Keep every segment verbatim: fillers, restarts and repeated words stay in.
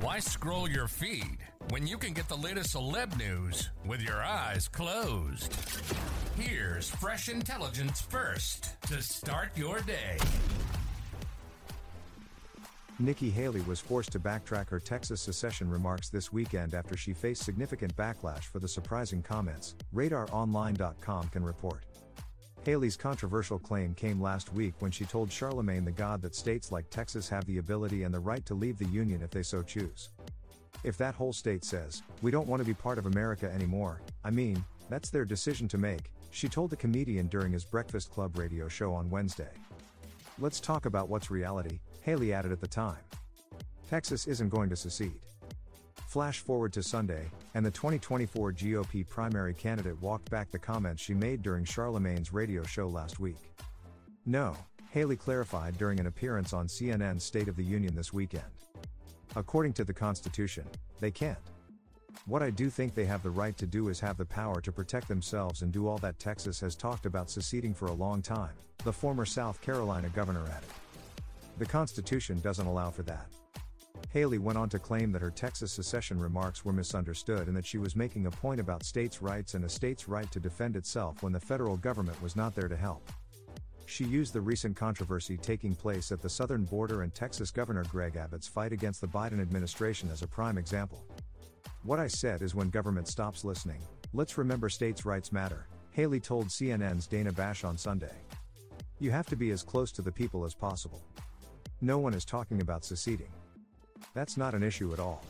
Why scroll your feed when you can get the latest celeb news with your eyes closed? Here's fresh intelligence first to start your day. Nikki Haley was forced to backtrack her Texas secession remarks this weekend after she faced significant backlash for the surprising comments, radar online dot com can report. Haley's controversial claim came last week when she told Charlemagne the God that states like Texas have the ability and the right to leave the Union if they so choose. If that whole state says, we don't want to be part of America anymore, I mean, that's their decision to make, she told the comedian during his Breakfast Club radio show on Wednesday. Let's talk about what's reality, Haley added at the time. Texas isn't going to secede. Flash forward to Sunday, and the twenty twenty-four G O P primary candidate walked back the comments she made during Charlemagne's radio show last week. No, Haley clarified during an appearance on C N N's State of the Union this weekend. According to the Constitution, they can't. What I do think they have the right to do is have the power to protect themselves and do all that Texas has talked about seceding for a long time, the former South Carolina governor added. The Constitution doesn't allow for that. Haley went on to claim that her Texas secession remarks were misunderstood and that she was making a point about states' rights and a state's right to defend itself when the federal government was not there to help. She used the recent controversy taking place at the southern border and Texas Governor Greg Abbott's fight against the Biden administration as a prime example. What I said is when government stops listening, let's remember states' rights matter, Haley told C N N's Dana Bash on Sunday. You have to be as close to the people as possible. No one is talking about seceding. That's not an issue at all.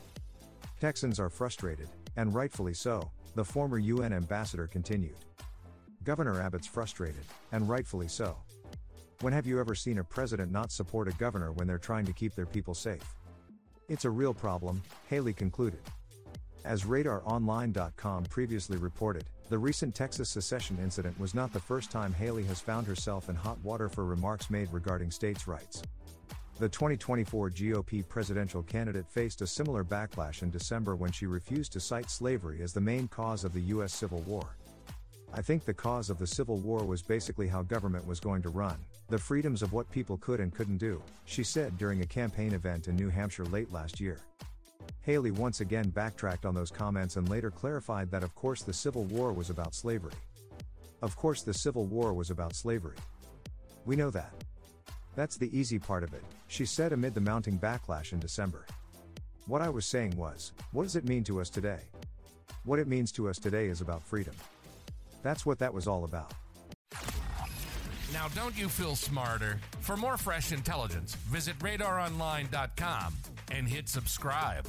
Texans are frustrated, and rightfully so, the former U N ambassador continued. Governor Abbott's frustrated, and rightfully so. When have you ever seen a president not support a governor when they're trying to keep their people safe? It's a real problem, Haley concluded. As radar online dot com previously reported, the recent Texas secession incident was not the first time Haley has found herself in hot water for remarks made regarding states' rights. The twenty twenty-four G O P presidential candidate faced a similar backlash in December when she refused to cite slavery as the main cause of the U S Civil War. I think the cause of the Civil War was basically how government was going to run, the freedoms of what people could and couldn't do, she said during a campaign event in New Hampshire late last year. Haley once again backtracked on those comments and later clarified that of course the Civil War was about slavery. Of course the Civil War was about slavery. We know that. That's the easy part of it, she said amid the mounting backlash in December. What I was saying was, what does it mean to us today? What it means to us today is about freedom. That's what that was all about. Now don't you feel smarter? For more fresh intelligence, visit radar online dot com and hit subscribe.